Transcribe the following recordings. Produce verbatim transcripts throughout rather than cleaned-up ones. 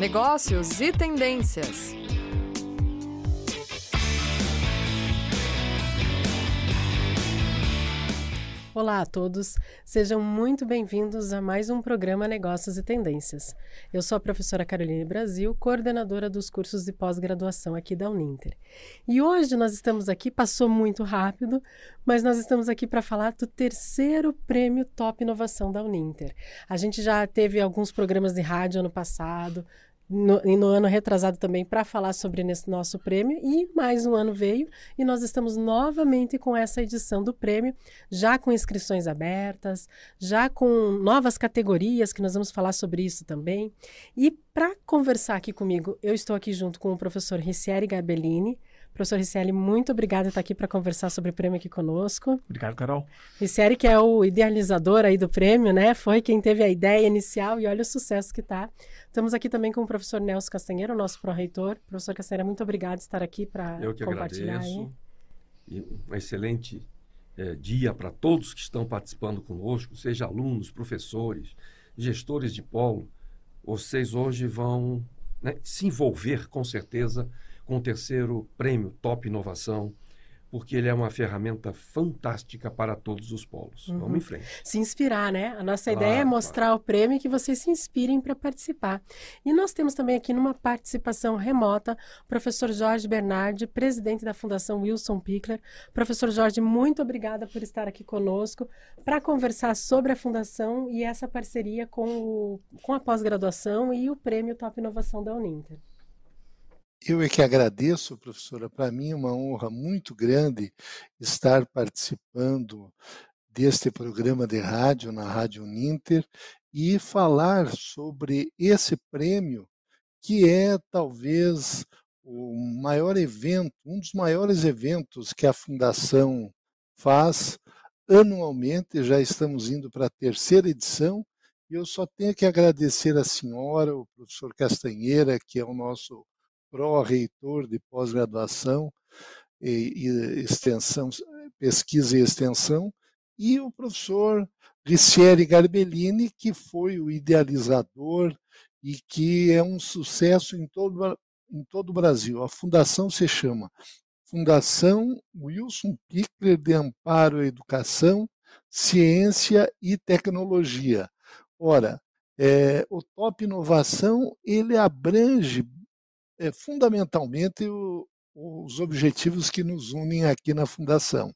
Negócios e Tendências. Olá a todos, sejam muito bem-vindos a mais um programa Negócios e Tendências. Eu sou a professora Caroline Brasil, coordenadora dos cursos de pós-graduação aqui da Uninter. E hoje nós estamos aqui, passou muito rápido, mas nós estamos aqui para falar do terceiro Prêmio Top Inovação da Uninter. A gente já teve alguns programas de rádio ano passado, No, e no ano retrasado também, para falar sobre nesse nosso prêmio, e mais um ano veio e nós estamos novamente com essa edição do prêmio, já com inscrições abertas, já com novas categorias, que nós vamos falar sobre isso também. E para conversar aqui comigo, eu estou aqui junto com o professor Ricieri Garbelini. Professor Ricieri, muito obrigado por estar aqui para conversar sobre o prêmio aqui conosco. Obrigado, Carol. Ricieri, que é o idealizador aí do prêmio, né? Foi quem teve a ideia inicial e olha o sucesso que está. Estamos aqui também com o professor Nelson Castanheira, o nosso pró-reitor. Professor Castanheira, muito obrigado por estar aqui para compartilhar. Eu que agradeço. E um excelente eh, dia para todos que estão participando conosco, seja alunos, professores, gestores de polo. Vocês hoje vão, né, se envolver, com certeza, com o terceiro prêmio Top Inovação, porque ele é uma ferramenta fantástica para todos os polos. Uhum. Vamos em frente. Se inspirar, né? A nossa claro, ideia é mostrar claro. o prêmio e que vocês se inspirem para participar. E nós temos também aqui, numa participação remota, o professor Jorge Bernardi, presidente da Fundação Wilson Pickler. Professor Jorge, muito obrigada por estar aqui conosco para conversar sobre a Fundação e essa parceria com, o, com a pós-graduação e o prêmio Top Inovação da Uninter. Eu é que agradeço, professora. Para mim é uma honra muito grande estar participando deste programa de rádio, na Rádio Uninter, e falar sobre esse prêmio, que é talvez o maior evento, um dos maiores eventos que a Fundação faz anualmente. Já estamos indo para a terceira edição. E eu só tenho que agradecer a senhora, o professor Castanheira, que é o nosso pró-reitor de pós-graduação e, e extensão, pesquisa e extensão, e o professor Ricieri Garbelini, que foi o idealizador e que é um sucesso em todo, em todo o Brasil. A fundação se chama Fundação Wilson Pickler de Amparo à Educação, Ciência e Tecnologia. Ora, é, o Top Inovação, ele abrange É, fundamentalmente o, os objetivos que nos unem aqui na Fundação.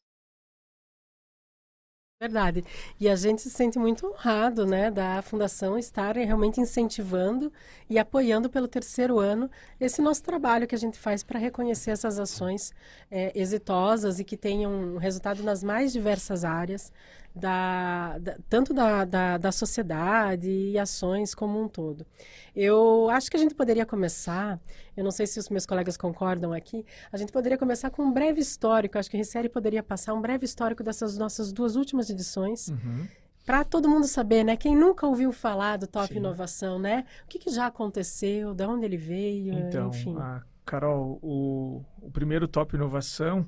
Verdade. E a gente se sente muito honrado, né, da Fundação estar realmente incentivando e apoiando pelo terceiro ano esse nosso trabalho que a gente faz para reconhecer essas ações é, exitosas e que tenham um resultado nas mais diversas áreas, da, da, tanto da, da, da sociedade e ações como um todo. Eu acho que a gente poderia começar, eu não sei se os meus colegas concordam aqui, a gente poderia começar com um breve histórico, acho que a Ricieri poderia passar um breve histórico dessas nossas duas últimas edições, uhum. para todo mundo saber, né? Quem nunca ouviu falar do Top Sim. Inovação, né? O que, que já aconteceu, de onde ele veio, então, enfim. A Carol, o, o primeiro Top Inovação,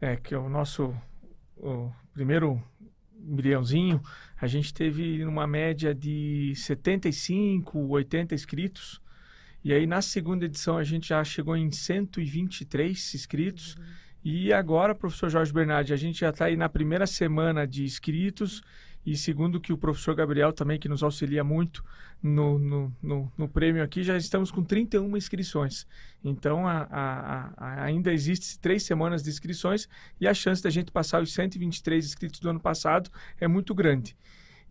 é, que é o nosso o primeiro... milhãozinho, a gente teve uma média de setenta e cinco, oitenta inscritos, e aí na segunda edição a gente já chegou em cento e vinte e três inscritos, uhum. e agora, professor Jorge Bernardi, a gente já está aí na primeira semana de inscritos, e segundo que o professor Gabriel também, que nos auxilia muito no, no, no, no prêmio aqui, já estamos com trinta e uma inscrições. Então, a, a, a, ainda existem três semanas de inscrições e a chance da gente passar os cento e vinte e três inscritos do ano passado é muito grande.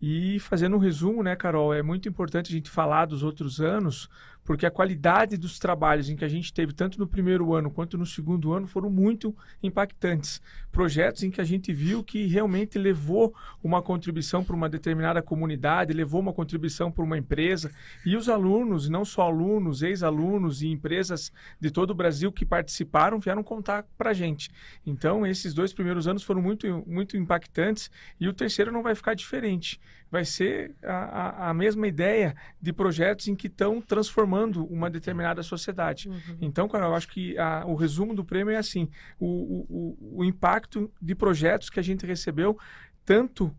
E fazendo um resumo, né, Carol, é muito importante a gente falar dos outros anos, porque a qualidade dos trabalhos em que a gente teve, tanto no primeiro ano quanto no segundo ano, foram muito impactantes. Projetos em que a gente viu que realmente levou uma contribuição para uma determinada comunidade, levou uma contribuição para uma empresa. E os alunos, não só alunos, ex-alunos e empresas de todo o Brasil que participaram, vieram contar para a gente. Então, esses dois primeiros anos foram muito, muito impactantes e o terceiro não vai ficar diferente. Vai ser a, a, a mesma ideia de projetos em que estão transformando uma determinada sociedade. Uhum. Então, cara, eu acho que a, o resumo do prêmio é assim, o, o, o impacto de projetos que a gente recebeu, tanto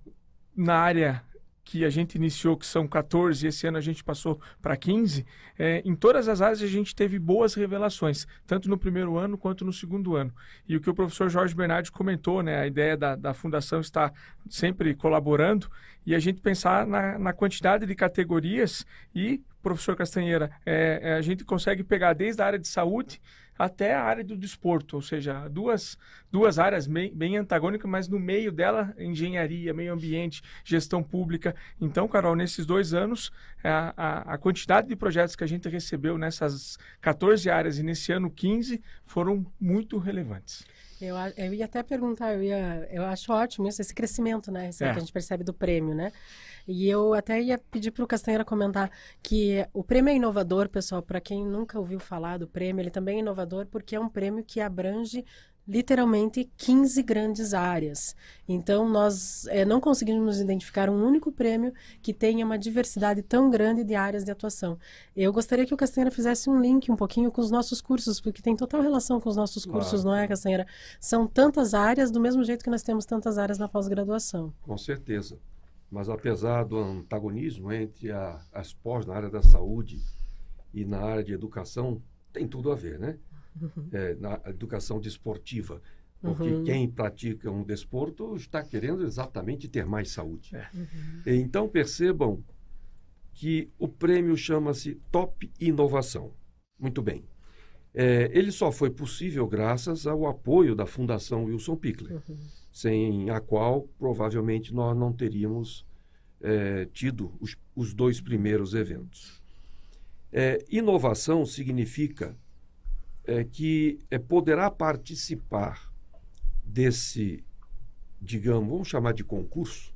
na área que a gente iniciou, que são quatorze, e esse ano a gente passou para quinze, é, em todas as áreas a gente teve boas revelações, tanto no primeiro ano quanto no segundo ano. E o que o professor Jorge Bernardi comentou, né, a ideia da, da Fundação está sempre colaborando, e a gente pensar na, na quantidade de categorias e, professor Castanheira, é, a gente consegue pegar desde a área de saúde até a área do desporto, ou seja, duas, duas áreas bem, bem antagônicas, mas no meio dela, engenharia, meio ambiente, gestão pública. Então, Carol, nesses dois anos, a, a, a quantidade de projetos que a gente recebeu nessas quatorze áreas e nesse ano quinze foram muito relevantes. Eu, eu ia até perguntar, eu, ia, eu acho ótimo isso, esse crescimento, né, isso é. que a gente percebe do prêmio, né? E eu até ia pedir para o Castanheira comentar que o prêmio é inovador, pessoal, para quem nunca ouviu falar do prêmio, ele também é inovador porque é um prêmio que abrange literalmente quinze grandes áreas. Então, nós é, não conseguimos identificar um único prêmio que tenha uma diversidade tão grande de áreas de atuação. Eu gostaria que o Castanheira fizesse um link um pouquinho com os nossos cursos, porque tem total relação com os nossos claro. cursos, não é, Castanheira? São tantas áreas, do mesmo jeito que nós temos tantas áreas na pós-graduação. Com certeza. Mas apesar do antagonismo entre a, as pós na área da saúde e na área de educação, tem tudo a ver, né? Uhum. É, na educação desportiva, porque uhum. quem pratica um desporto está querendo exatamente ter mais saúde. É. Uhum. Então percebam que o prêmio chama-se Top Inovação. Muito bem. É, ele só foi possível graças ao apoio da Fundação Wilson Pickler, uhum. sem a qual provavelmente nós não teríamos é, tido os, os dois primeiros eventos. É, inovação significa É que é, poderá participar desse, digamos, vamos chamar de concurso.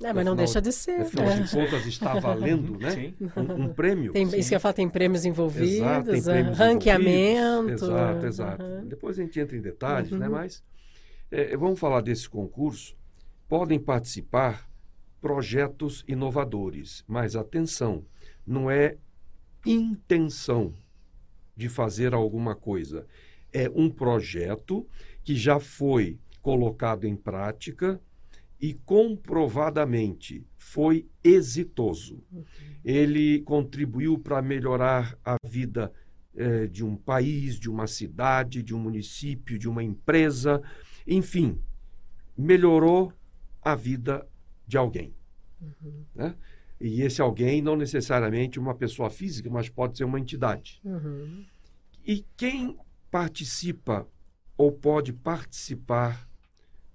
É, mas não deixa de ser. Afinal é. de contas, está valendo né? um, um prêmio. Tem, isso que eu falo, tem prêmios envolvidos, exato, tem prêmios ranqueamento. Envolvidos. Exato, exato. Uhum. Depois a gente entra em detalhes, uhum. né? mas é, vamos falar desse concurso. Podem participar projetos inovadores, mas atenção, não é intenção de fazer alguma coisa. É um projeto que já foi colocado em prática e comprovadamente foi exitoso. Uhum. Ele contribuiu para melhorar a vida eh, de um país, de uma cidade, de um município, de uma empresa, enfim, melhorou a vida de alguém. Uhum. Né? E esse alguém não necessariamente uma pessoa física, mas pode ser uma entidade. Uhum. E quem participa ou pode participar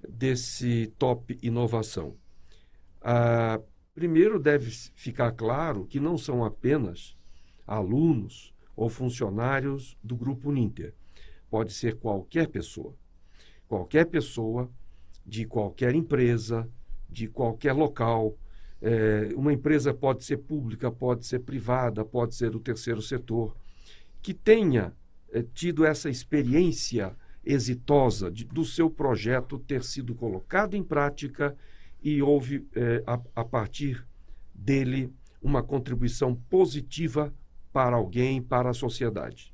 desse Top Inovação? Ah, primeiro deve ficar claro que não são apenas alunos ou funcionários do Grupo Uninter. Pode ser qualquer pessoa. Qualquer pessoa de qualquer empresa, de qualquer local. É, uma empresa pode ser pública, pode ser privada, pode ser do terceiro setor, que tenha é, tido essa experiência exitosa de, do seu projeto ter sido colocado em prática e houve, é, a, a partir dele, uma contribuição positiva para alguém, para a sociedade.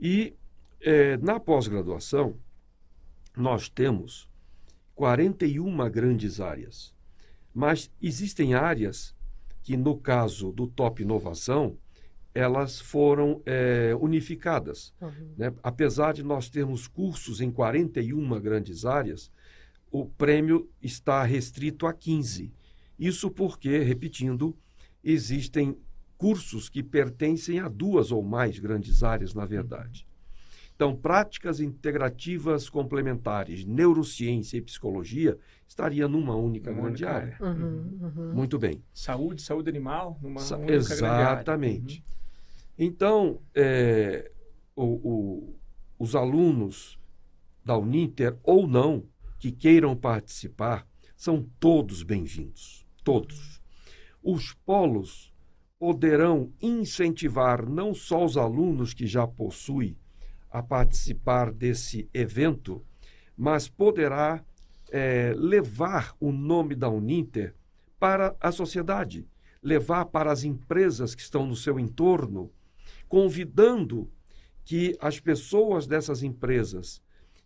E é, na pós-graduação, nós temos quarenta e uma grandes áreas. Mas existem áreas que, no caso do Top Inovação, elas foram é, unificadas. Uhum. Né? Apesar de nós termos cursos em quarenta e uma grandes áreas, o prêmio está restrito a quinze. Isso porque, repetindo, existem cursos que pertencem a duas ou mais grandes áreas, na verdade. Então, práticas integrativas complementares, neurociência e psicologia, estaria numa única uma grande única área. área. Uhum, uhum. Muito bem. Saúde, saúde animal, numa Sa única exatamente. grande área. Exatamente. Uhum. Então, é, o, o, os alunos da Uninter, ou não, que queiram participar, são todos bem-vindos. Todos. Os polos poderão incentivar não só os alunos que já possuem a participar desse evento, mas poderá é, levar o nome da Uninter para a sociedade, levar para as empresas que estão no seu entorno, convidando que as pessoas dessas empresas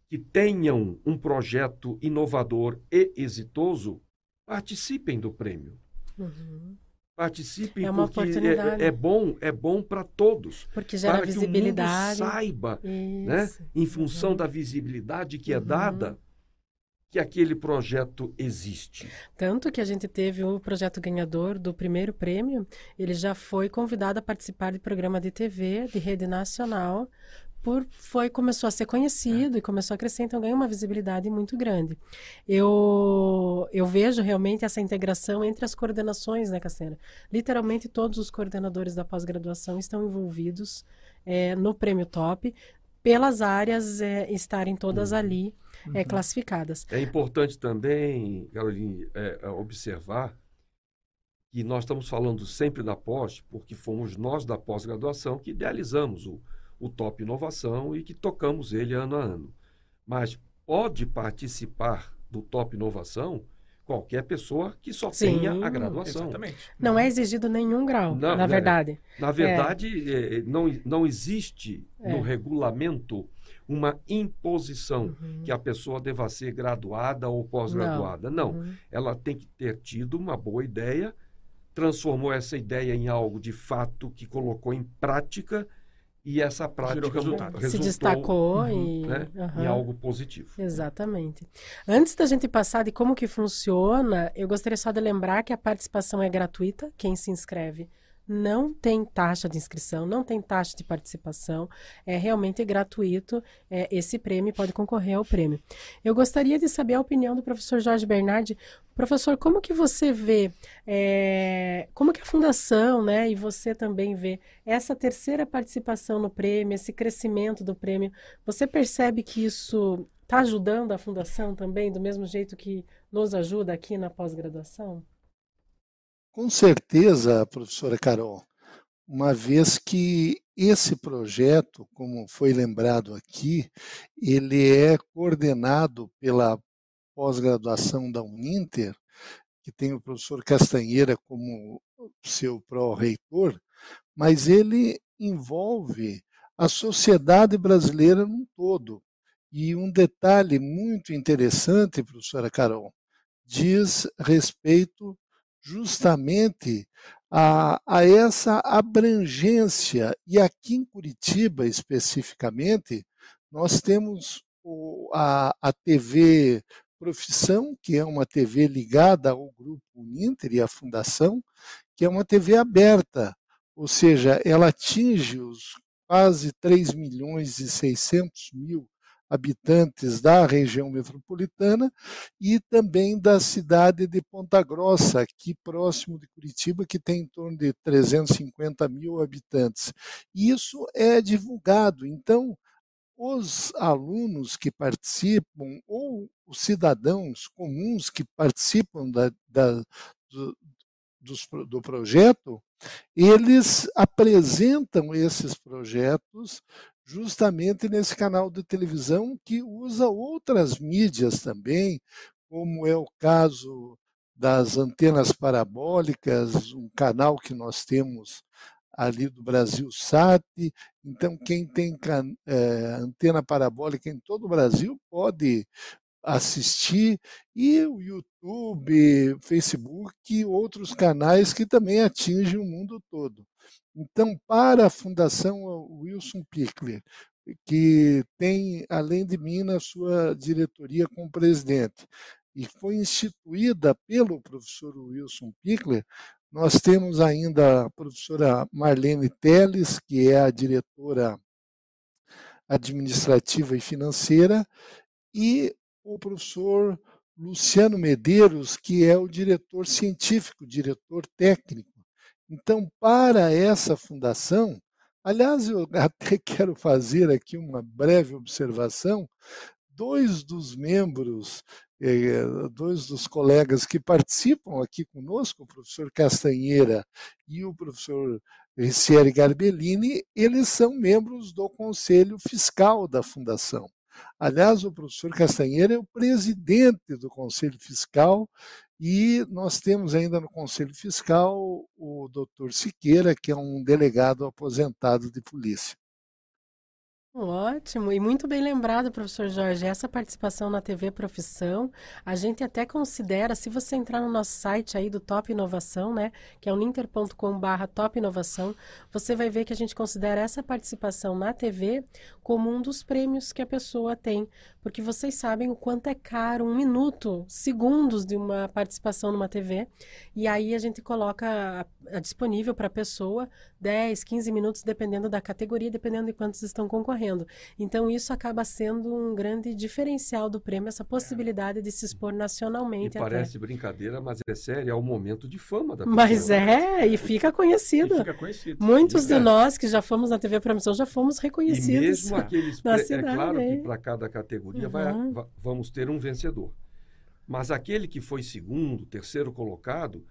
que tenham um projeto inovador e exitoso participem do prêmio. Uhum. Participem, é uma porque é, é bom, é bom para todos. Porque gera visibilidade. Para que o mundo saiba, né, em função uhum. da visibilidade que é dada, uhum. que aquele projeto existe. Tanto que a gente teve o projeto ganhador do primeiro prêmio, ele já foi convidado a participar de programa de T V, de rede nacional, por, foi, começou a ser conhecido é. e começou a crescer, então ganhou uma visibilidade muito grande. Eu, eu vejo realmente essa integração entre as coordenações, né, Castanheira? Literalmente todos os coordenadores da pós-graduação estão envolvidos é, no Prêmio Top, pelas áreas é, estarem todas uhum. ali é, uhum. classificadas. É importante também, Caroline, é, observar que nós estamos falando sempre da pós, porque fomos nós da pós-graduação que idealizamos o o Top Inovação e que tocamos ele ano a ano. Mas pode participar do Top Inovação qualquer pessoa que só Sim, tenha a graduação. Exatamente. Não, não é exigido nenhum grau, na, na verdade. Na verdade, é. não, não existe é. no regulamento uma imposição uhum. que a pessoa deva ser graduada ou pós-graduada. Não, não. Uhum. Ela tem que ter tido uma boa ideia, transformou essa ideia em algo de fato que colocou em prática. E essa prática resultou, se destacou uhum, e, né, uhum. em algo positivo. Exatamente. Antes da gente passar de como que funciona, eu gostaria só de lembrar que a participação é gratuita. Quem se inscreve não tem taxa de inscrição, não tem taxa de participação. É realmente gratuito é, esse prêmio, pode concorrer ao prêmio. Eu gostaria de saber a opinião do professor Jorge Bernardi. Professor, como que você vê, é, como que a Fundação, né, e você também vê essa terceira participação no prêmio, esse crescimento do prêmio, você percebe que isso está ajudando a Fundação também, do mesmo jeito que nos ajuda aqui na pós-graduação? Com certeza, professora Carol, uma vez que esse projeto, como foi lembrado aqui, ele é coordenado pela pós-graduação da Uninter, que tem o professor Castanheira como seu pró-reitor, mas ele envolve a sociedade brasileira num todo. E um detalhe muito interessante, professora Carol, diz respeito justamente a, a essa abrangência. E aqui em Curitiba, especificamente, nós temos o, a, a T V Profissão, que é uma T V ligada ao grupo Uninter e à Fundação, que é uma T V aberta, ou seja, ela atinge os quase três milhões e seiscentos mil habitantes da região metropolitana e também da cidade de Ponta Grossa, aqui próximo de Curitiba, que tem em torno de trezentos e cinquenta mil habitantes. E isso é divulgado, então, os alunos que participam ou os cidadãos comuns que participam da, da, do, do, do projeto, eles apresentam esses projetos justamente nesse canal de televisão que usa outras mídias também, como é o caso das antenas parabólicas, um canal que nós temos ali do Brasil Sat. Então, quem tem can, é, antena parabólica em todo o Brasil pode assistir, e o YouTube, Facebook e outros canais que também atingem o mundo todo. Então, para a Fundação Wilson Pickler, que tem, além de mim, na sua diretoria como presidente, e foi instituída pelo professor Wilson Pickler, nós temos ainda a professora Marlene Teles, que é a diretora administrativa e financeira, e o professor Luciano Medeiros, que é o diretor científico, diretor técnico. Então, para essa fundação, aliás, eu até quero fazer aqui uma breve observação, dois dos membros, dois dos colegas que participam aqui conosco, o professor Castanheira e o professor Ricieri Garbelini, eles são membros do Conselho Fiscal da Fundação. Aliás, o professor Castanheira é o presidente do Conselho Fiscal e nós temos ainda no Conselho Fiscal o doutor Siqueira, que é um delegado aposentado de polícia. Ótimo, e muito bem lembrado, professor Jorge, essa participação na T V Profissão, a gente até considera, se você entrar no nosso site aí do Top Inovação, né, que é uninter ponto com barra Top Inovação, você vai ver que a gente considera essa participação na T V como um dos prêmios que a pessoa tem, porque vocês sabem o quanto é caro um minuto, segundos de uma participação numa T V, e aí a gente coloca a, a disponível para a pessoa dez, quinze minutos, dependendo da categoria, dependendo de quantos estão concorrendo. Então, isso acaba sendo um grande diferencial do prêmio, essa possibilidade é. de se expor nacionalmente. E parece até brincadeira, mas é sério, é o momento de fama da pessoa. Mas é, e fica conhecido. E fica conhecido. Muitos e de é. nós que já fomos na T V Promissão já fomos reconhecidos. E mesmo aqueles prêmios, é claro é. que para cada categoria uhum. vai, vai, vamos ter um vencedor. Mas aquele que foi segundo, terceiro colocado,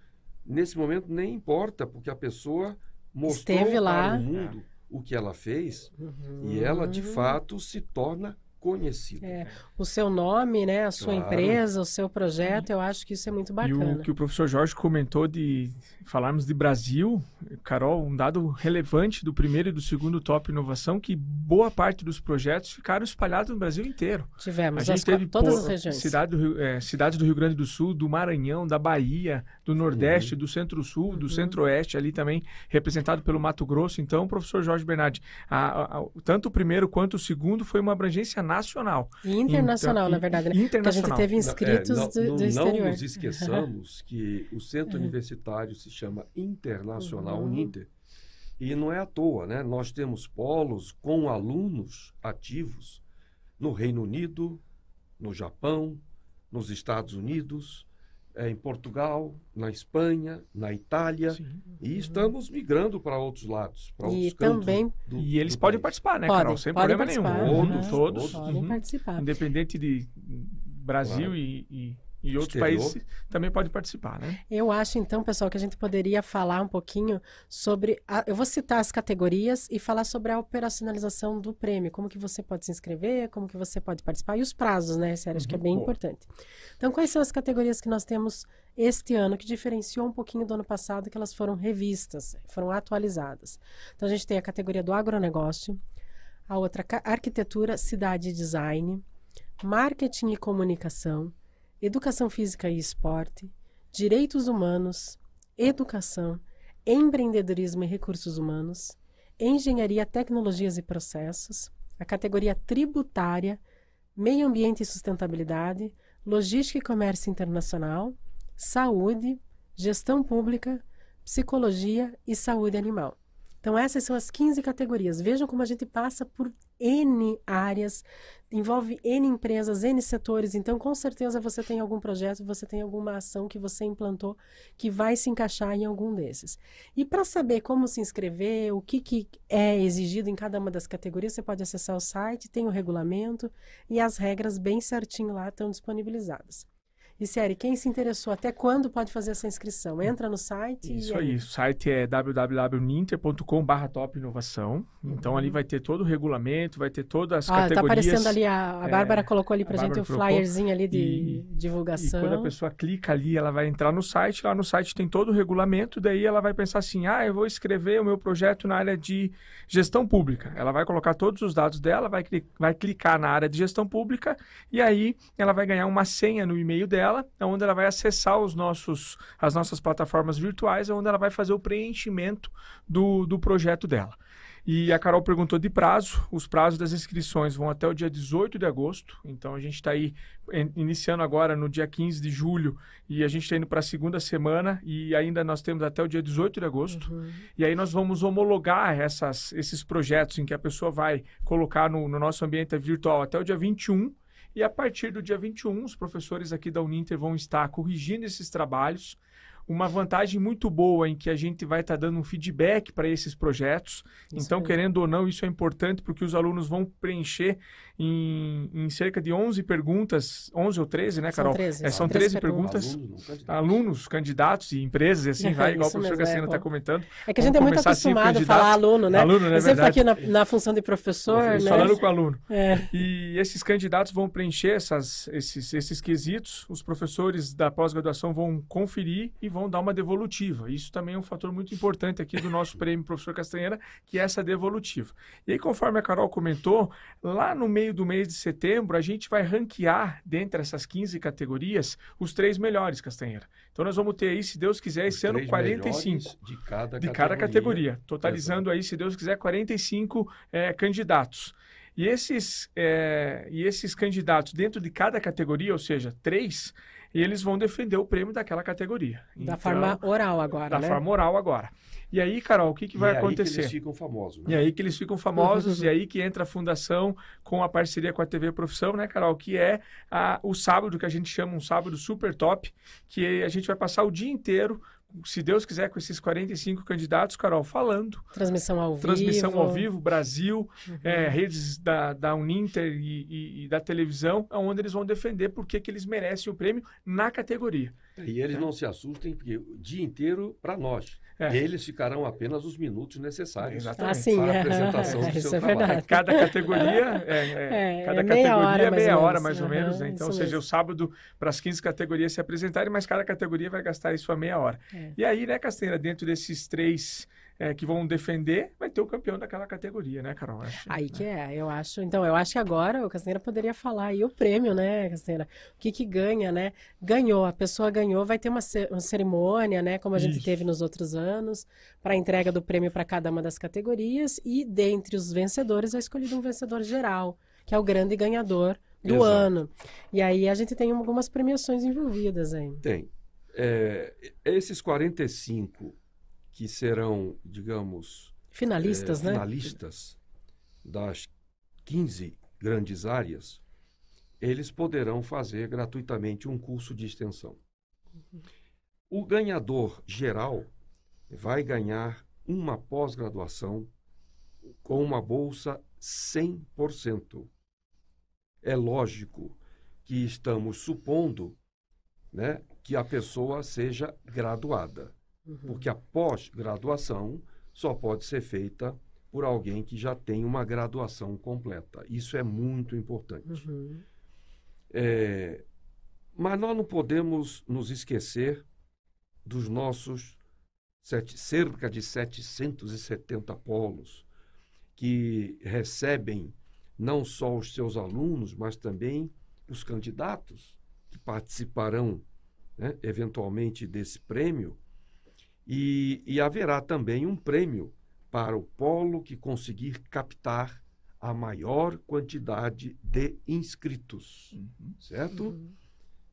nesse momento nem importa, porque a pessoa mostrou Esteve lá. para o mundo é. o que ela fez, uhum. e ela, de fato, se torna conhecida. É, o seu nome, né, a sua claro. empresa, o seu projeto, eu acho que isso é muito bacana. E o que o professor Jorge comentou de falarmos de Brasil, Carol, um dado relevante do primeiro e do segundo Top Inovação, que boa parte dos projetos ficaram espalhados no Brasil inteiro. Tivemos, a gente as, teve todas por, as regiões. Cidade do Rio, é, cidades do Rio Grande do Sul, do Maranhão, da Bahia, do Nordeste, uhum. do Centro-Sul, do uhum. Centro-Oeste, ali também representado pelo Mato Grosso. Então, professor Jorge Bernardi, a, a, a, tanto o primeiro quanto o segundo foi uma abrangência nacional. E internacional, então, na verdade. Né? Internacional. Porque a gente teve inscritos não, é, não, do, do não exterior. Não nos esqueçamos que o centro é. universitário se chama Internacional uhum. Uninter. E não é à toa, né? Nós temos polos com alunos ativos no Reino Unido, no Japão, nos Estados Unidos, é, em Portugal, na Espanha, na Itália. Sim. E estamos migrando para outros lados, para outros cantos. Também... Do, e eles podem país. participar, né, podem, Carol? Sem problema participar. nenhum. Todos, uhum. todos. Podem uhum. participar. Independente de Brasil claro. e... e... E outros Exterior. países também podem participar, né? Eu acho, então, pessoal, que a gente poderia falar um pouquinho sobre... A, eu vou citar as categorias e falar sobre a operacionalização do prêmio. Como que você pode se inscrever, como que você pode participar e os prazos, né, Sérgio? Uhum, acho que é bem boa. importante. Então, quais são as categorias que nós temos este ano, que diferenciou um pouquinho do ano passado, que elas foram revistas, foram atualizadas. Então, a gente tem a categoria do agronegócio, a outra, arquitetura, cidade e design, marketing e comunicação, educação física e esporte, direitos humanos, educação, empreendedorismo e recursos humanos, engenharia, tecnologias e processos, a categoria tributária, meio ambiente e sustentabilidade, logística e comércio internacional, saúde, gestão pública, psicologia e saúde animal. Então, essas são as quinze categorias. Vejam como a gente passa por N áreas, envolve N empresas, N setores. Então, com certeza, você tem algum projeto, você tem alguma ação que você implantou que vai se encaixar em algum desses. E para saber como se inscrever, o que, que é exigido em cada uma das categorias, você pode acessar o site, tem o regulamento e as regras bem certinho lá estão disponibilizadas. E, Ricieri, quem se interessou, até quando pode fazer essa inscrição? Entra no site. Isso e aí, aí, o site é w w w ponto uninter ponto com barra Top Inovação. Então, uhum. ali vai ter todo o regulamento, vai ter todas as ah, categorias. Está aparecendo ali, a, a é, Bárbara colocou ali para a gente o um flyerzinho ali de e, divulgação. E quando a pessoa clica ali, ela vai entrar no site, lá no site tem todo o regulamento, daí ela vai pensar assim, ah, eu vou escrever o meu projeto na área de gestão pública. Ela vai colocar todos os dados dela, vai, vai clicar na área de gestão pública e aí ela vai ganhar uma senha no e-mail dela, é onde ela vai acessar os nossos, as nossas plataformas virtuais, é onde ela vai fazer o preenchimento do, do projeto dela. E a Carol perguntou de prazo, os prazos das inscrições vão até o dia dezoito de agosto, então a gente está aí in, iniciando agora no dia quinze de julho e a gente está indo para a segunda semana e ainda nós temos até o dia dezoito de agosto uhum. e aí nós vamos homologar essas, esses projetos em que a pessoa vai colocar no, no nosso ambiente virtual até o dia vinte e um. E a partir do dia vinte e um, os professores aqui da Uninter vão estar corrigindo esses trabalhos. Uma vantagem muito boa em que a gente vai estar dando um feedback para esses projetos. Isso então, é. querendo ou não, isso é importante porque os alunos vão preencher em, em cerca de onze perguntas, onze ou treze, né, Carol? São treze, é, são treze, treze perguntas. perguntas. Alunos, candidatos e empresas, e assim, é, vai, igual o professor Castanheira está é, comentando. É que a gente é muito acostumado a falar aluno, né? Aluno, né? Eu sempre aqui na, na função de professor, é, né? Falando com o aluno. É. E esses candidatos vão preencher essas, esses, esses quesitos, os professores da pós-graduação vão conferir e vão vão dar uma devolutiva. Isso também é um fator muito importante aqui do nosso prêmio Professor Castanheira, que é essa devolutiva. E aí, conforme a Carol comentou, lá no meio do mês de setembro, a gente vai ranquear, dentre essas quinze categorias, os três melhores, Castanheira. Então, nós vamos ter aí, se Deus quiser, esse ano quarenta e cinco de cada, de cada categoria, totalizando aí, se Deus quiser, quarenta e cinco é, candidatos. E esses, é, e esses candidatos, dentro de cada categoria, ou seja, três, eles vão defender o prêmio daquela categoria. Da então, forma oral agora, da né? Da forma oral agora. E aí, Carol, o que, que vai é acontecer? Aí que eles ficam famosos, né? E aí que eles ficam famosos, e aí que entra a fundação com a parceria com a T V Profissão, né, Carol? Que é a, o sábado, que a gente chama um sábado super top, que a gente vai passar o dia inteiro, se Deus quiser, com esses quarenta e cinco candidatos, Carol, falando. Transmissão ao Transmissão vivo. Transmissão ao vivo, Brasil, uhum. é, redes da, da Uninter e, e, e da televisão, onde eles vão defender porque que eles merecem o prêmio na categoria. E eles é. não se assustem, porque o dia inteiro para nós. É. Eles ficarão apenas os minutos necessários Exatamente. Ah, sim, para a apresentação é, do seu é trabalho. Cada categoria é, é, cada é meia categoria hora, é meia hora, mais ou menos. Mais ou menos, uhum, né? Então, ou seja, mesmo. o sábado para as quinze categorias se apresentarem, mas cada categoria vai gastar isso a meia hora. É. E aí, né, Castanheira, dentro desses três é, que vão defender, vai ter o campeão daquela categoria, né, Carol? Acho, aí né? que é, eu acho. Então, eu acho que agora o Castanheira poderia falar aí o prêmio, né, Castanheira? O que que ganha, né? Ganhou, a pessoa ganhou, vai ter uma, ce uma cerimônia, né, como a gente isso. teve nos outros anos. anos, para a entrega do prêmio para cada uma das categorias, e dentre os vencedores é escolhido um vencedor geral, que é o grande ganhador do Exato. ano. E aí a gente tem algumas premiações envolvidas aí. Tem. É, esses quarenta e cinco que serão, digamos... Finalistas, é, né? Finalistas das quinze grandes áreas, eles poderão fazer gratuitamente um curso de extensão. Uhum. O ganhador geral vai ganhar uma pós-graduação com uma bolsa cem por cento. É lógico que estamos supondo, né, que a pessoa seja graduada, uhum. porque a pós-graduação só pode ser feita por alguém que já tem uma graduação completa. Isso é muito importante. Uhum. É, mas nós não podemos nos esquecer dos nossos Sete, cerca de setecentos e setenta polos que recebem não só os seus alunos, mas também os candidatos que participarão, né, eventualmente desse prêmio. E, e haverá também um prêmio para o polo que conseguir captar a maior quantidade de inscritos, uhum. certo? Uhum.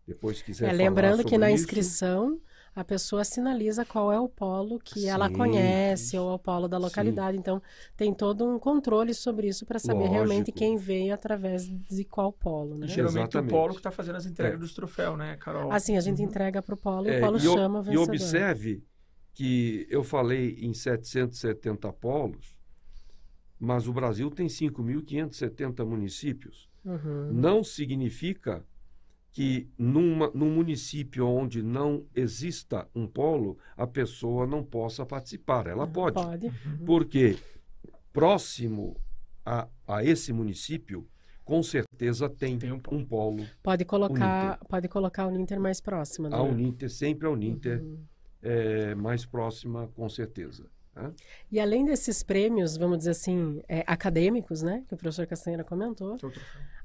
Depois quiser é, falar lembrando sobre que na isso, inscrição... a pessoa sinaliza qual é o polo que sim, ela conhece, ou é o polo da localidade. Sim. Então, tem todo um controle sobre isso para saber Lógico. realmente quem veio através de qual polo. Né? Geralmente Exatamente. o polo que está fazendo as entregas é. dos troféus, né, Carol? Assim, a gente uhum. entrega para o polo é, e o polo e chama o vencedor. E observe que eu falei em setecentos e setenta polos, mas o Brasil tem cinco mil quinhentos e setenta municípios. Uhum. Não significa que numa, num município onde não exista um polo, a pessoa não possa participar. Ela pode. pode. Uhum. Porque próximo a, a esse município, com certeza tem, tem um polo. Um polo pode, colocar, Uninter. pode colocar a Uninter mais próxima. Né? A Uninter, sempre a Uninter uhum. é, mais próxima, com certeza. Né? E além desses prêmios, vamos dizer assim, é, acadêmicos, né, que o professor Castanheira comentou, Outro.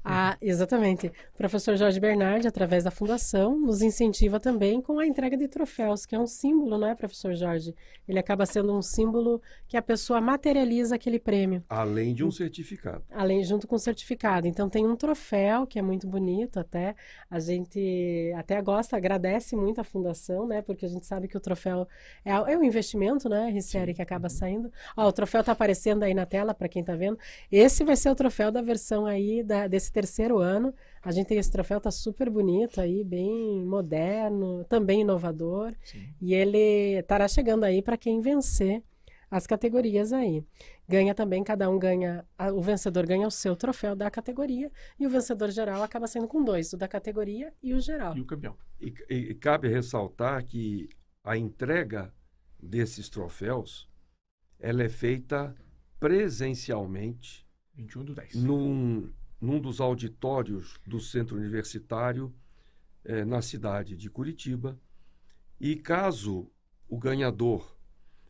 Ah, exatamente. O professor Jorge Bernardi, através da Fundação, nos incentiva também com a entrega de troféus, que é um símbolo, não é, professor Jorge? Ele acaba sendo um símbolo que a pessoa materializa aquele prêmio. Além de um certificado. Além, junto com o certificado. Então, tem um troféu que é muito bonito até. A gente até gosta, agradece muito a Fundação, né? Porque a gente sabe que o troféu é, é um investimento, né, Ricieri, que acaba saindo. Ó, o troféu está aparecendo aí na tela, para quem está vendo. Esse vai ser o troféu da versão aí da, desse terceiro ano. A gente tem esse troféu, tá super bonito aí, bem moderno, também inovador. Sim. E ele estará chegando aí para quem vencer as categorias aí. Ganha também, cada um ganha, a, o vencedor ganha o seu troféu da categoria, e o vencedor geral acaba sendo com dois, o da categoria e o geral. E o campeão. E, e cabe ressaltar que a entrega desses troféus, ela é feita presencialmente vinte e um do dez. Num... num dos auditórios do Centro Universitário, eh, na cidade de Curitiba, E caso o ganhador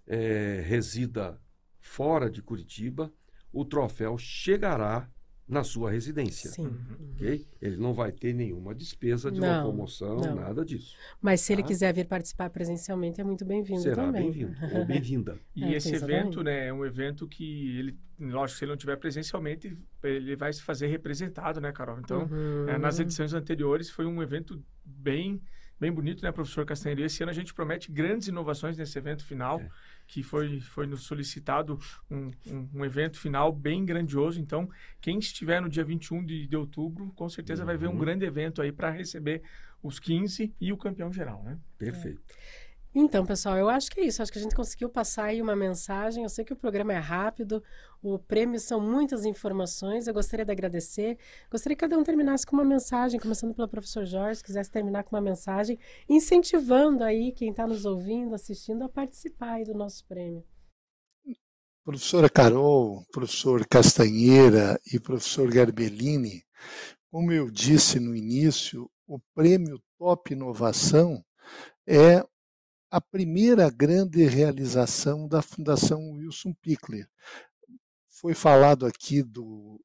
é, resida fora de Curitiba, o troféu chegará na sua residência. Sim. Okay? Ele não vai ter nenhuma despesa de não, locomoção, não. nada disso. Mas se tá? ele quiser vir participar presencialmente, é muito bem-vindo também. Será bem-vindo, ou bem-vinda. E é, esse evento, né, é um evento que, ele, lógico, se ele não tiver presencialmente, ele vai se fazer representado, né, Carol? Então, uhum. é, nas edições anteriores, foi um evento bem... Bem bonito, né, professor Castanheira? Esse ano a gente promete grandes inovações nesse evento final, é. que foi, foi nos solicitado um, um, um evento final bem grandioso. Então, quem estiver no dia vinte e um de, de outubro, com certeza uhum. vai ver um grande evento aí para receber os quinze e o campeão geral, né? Perfeito. É. Então, pessoal, eu acho que é isso. Acho que a gente conseguiu passar aí uma mensagem. Eu sei que o programa é rápido, o prêmio são muitas informações. Eu gostaria de agradecer. Gostaria que cada um terminasse com uma mensagem, começando pelo professor Jorge, se quisesse terminar com uma mensagem, incentivando aí quem está nos ouvindo, assistindo, a participar aí do nosso prêmio. Professora Carol, professor Castanheira e professor Garbelini, como eu disse no início, o prêmio Top Inovação é a primeira grande realização da Fundação Wilson Pickler. Foi falado aqui do,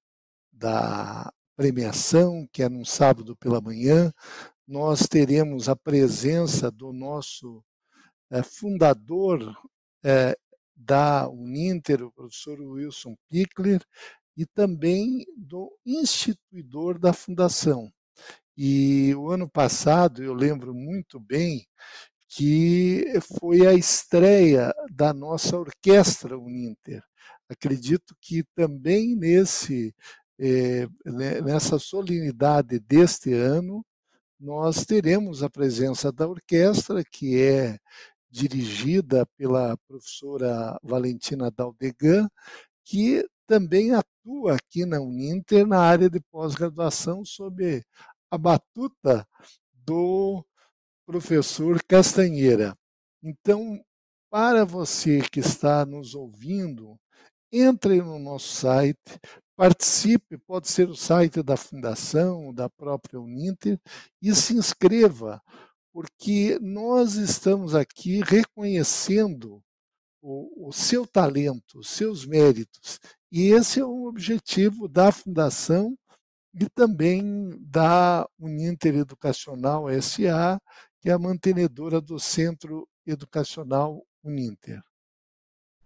da premiação, que é num sábado pela manhã. Nós teremos a presença do nosso é, fundador é, da Uninter, o professor Wilson Pickler, e também do instituidor da Fundação. E o ano passado, eu lembro muito bem, que foi a estreia da nossa orquestra Uninter. Acredito que também nesse, eh, nessa solenidade deste ano, nós teremos a presença da orquestra, que é dirigida pela professora Valentina Daldegan, que também atua aqui na Uninter, na área de pós-graduação, sob a batuta do professor Castanheira. Então, para você que está nos ouvindo, entre no nosso site, participe, pode ser o site da Fundação, da própria Uninter, e se inscreva, porque nós estamos aqui reconhecendo o, o seu talento, os seus méritos. E esse é o objetivo da Fundação e também da Uninter Educacional S A, que é a mantenedora do Centro Educacional Uninter.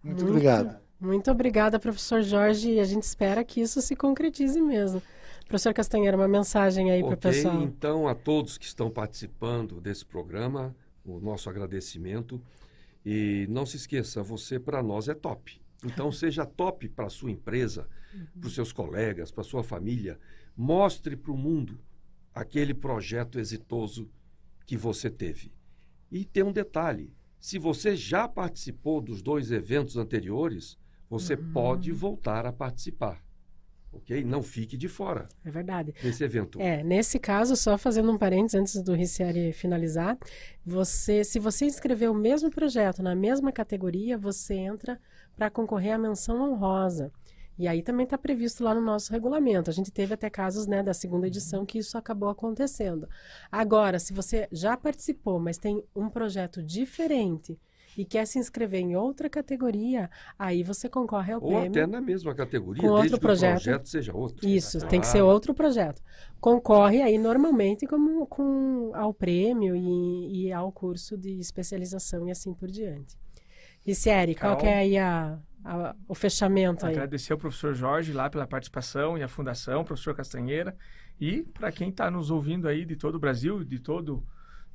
Muito, muito obrigado. Muito obrigada, professor Jorge, e a gente espera que isso se concretize mesmo. Professor Castanheira, uma mensagem aí okay, para o pessoal. Então, a todos que estão participando desse programa, o nosso agradecimento. E não se esqueça, você para nós é top. Então, seja top para a sua empresa, para os seus colegas, para a sua família. Mostre para o mundo aquele projeto exitoso que você teve. E tem um detalhe, se você já participou dos dois eventos anteriores, você uhum. pode voltar a participar, ok? Não fique de fora. É verdade. Nesse evento. É, nesse caso, só fazendo um parênteses antes do Ricieri finalizar, você, se você inscrever o mesmo projeto na mesma categoria, você entra para concorrer à menção honrosa. E aí também está previsto lá no nosso regulamento. A gente teve até casos, né, da segunda edição que isso acabou acontecendo. Agora, se você já participou, mas tem um projeto diferente e quer se inscrever em outra categoria, aí você concorre ao Ou prêmio. Ou até na mesma categoria, com desde outro projeto, que o projeto seja outro. Isso, ah. tem que ser outro projeto. Concorre aí normalmente como, com, ao prêmio e, e ao curso de especialização e assim por diante. E Ricieri, qual que é aí a... o fechamento aí. Agradecer ao professor Jorge lá pela participação e a Fundação, professor Castanheira, e para quem está nos ouvindo aí de todo o Brasil, de todo,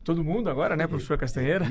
todo mundo agora, né, professor Castanheira?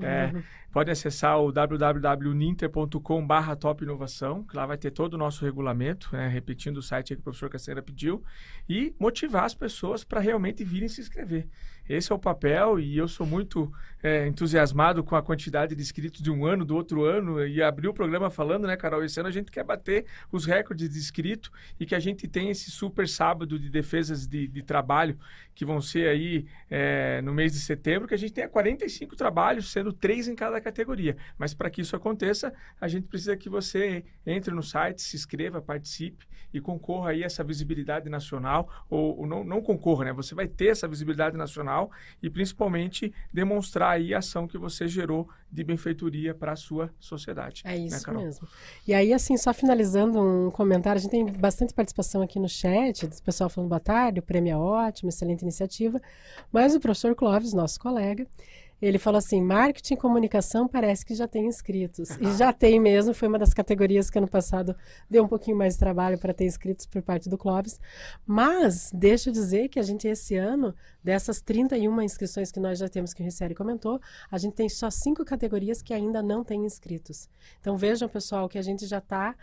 é, pode acessar o w w w ponto uninter ponto com barra top inovação, que lá vai ter todo o nosso regulamento, né, repetindo o site que o professor Castanheira pediu, e motivar as pessoas para realmente virem se inscrever. Esse é o papel, e eu sou muito é, entusiasmado com a quantidade de inscritos de um ano, do outro ano, e abri o programa falando, né, Carol, esse ano a gente quer bater os recordes de inscrito e que a gente tem esse super sábado de defesas de, de trabalho, que vão ser aí é, no mês de setembro, que a gente tenha quarenta e cinco trabalhos, sendo três em cada categoria. Mas para que isso aconteça, a gente precisa que você entre no site, se inscreva, participe e concorra aí a essa visibilidade nacional, ou, ou não, não concorra, né, você vai ter essa visibilidade nacional, canal e principalmente demonstrar aí a ação que você gerou de benfeitoria para a sua sociedade. É isso, né, Carol? Mesmo. E aí, assim, só finalizando um comentário, a gente tem bastante participação aqui no chat, do pessoal falando boa tarde, o prêmio é ótimo, excelente iniciativa, mas o professor Clóvis, nosso colega, ele falou assim, marketing e comunicação parece que já tem inscritos. Ah. E já tem mesmo, foi uma das categorias que ano passado deu um pouquinho mais de trabalho para ter inscritos por parte do Clóvis. Mas, deixa eu dizer que a gente esse ano, dessas trinta e uma inscrições que nós já temos, que o Ricieri comentou, a gente tem só cinco categorias que ainda não tem inscritos. Então vejam, pessoal, que a gente já está...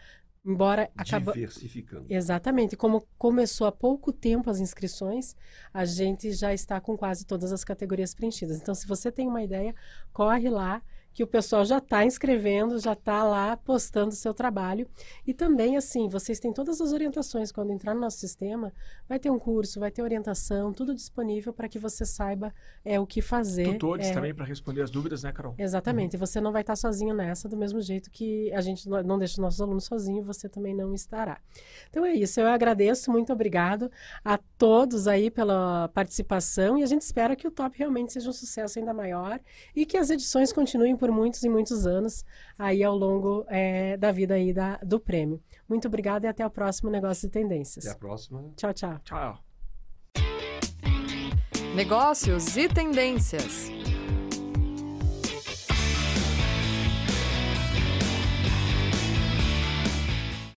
Embora acabou... Diversificando. Exatamente. Como começou há pouco tempo as inscrições, a gente já está com quase todas as categorias preenchidas. Então, se você tem uma ideia, corre lá, que o pessoal já está inscrevendo, já está lá postando o seu trabalho. E também, assim, vocês têm todas as orientações. Quando entrar no nosso sistema, vai ter um curso, vai ter orientação, tudo disponível para que você saiba é, o que fazer. Tutores é... também para responder as dúvidas, né, Carol? Exatamente. Uhum. E você não vai estar tá sozinho nessa, do mesmo jeito que a gente não deixa os nossos alunos sozinhos, você também não estará. Então é isso. Eu agradeço, muito obrigado a todos aí pela participação e a gente espera que o Top realmente seja um sucesso ainda maior e que as edições continuem por muitos e muitos anos aí ao longo é, da vida aí da, do prêmio. Muito obrigada e até o próximo Negócios e Tendências. Até a próxima. Tchau, tchau. Tchau. Negócios e Tendências.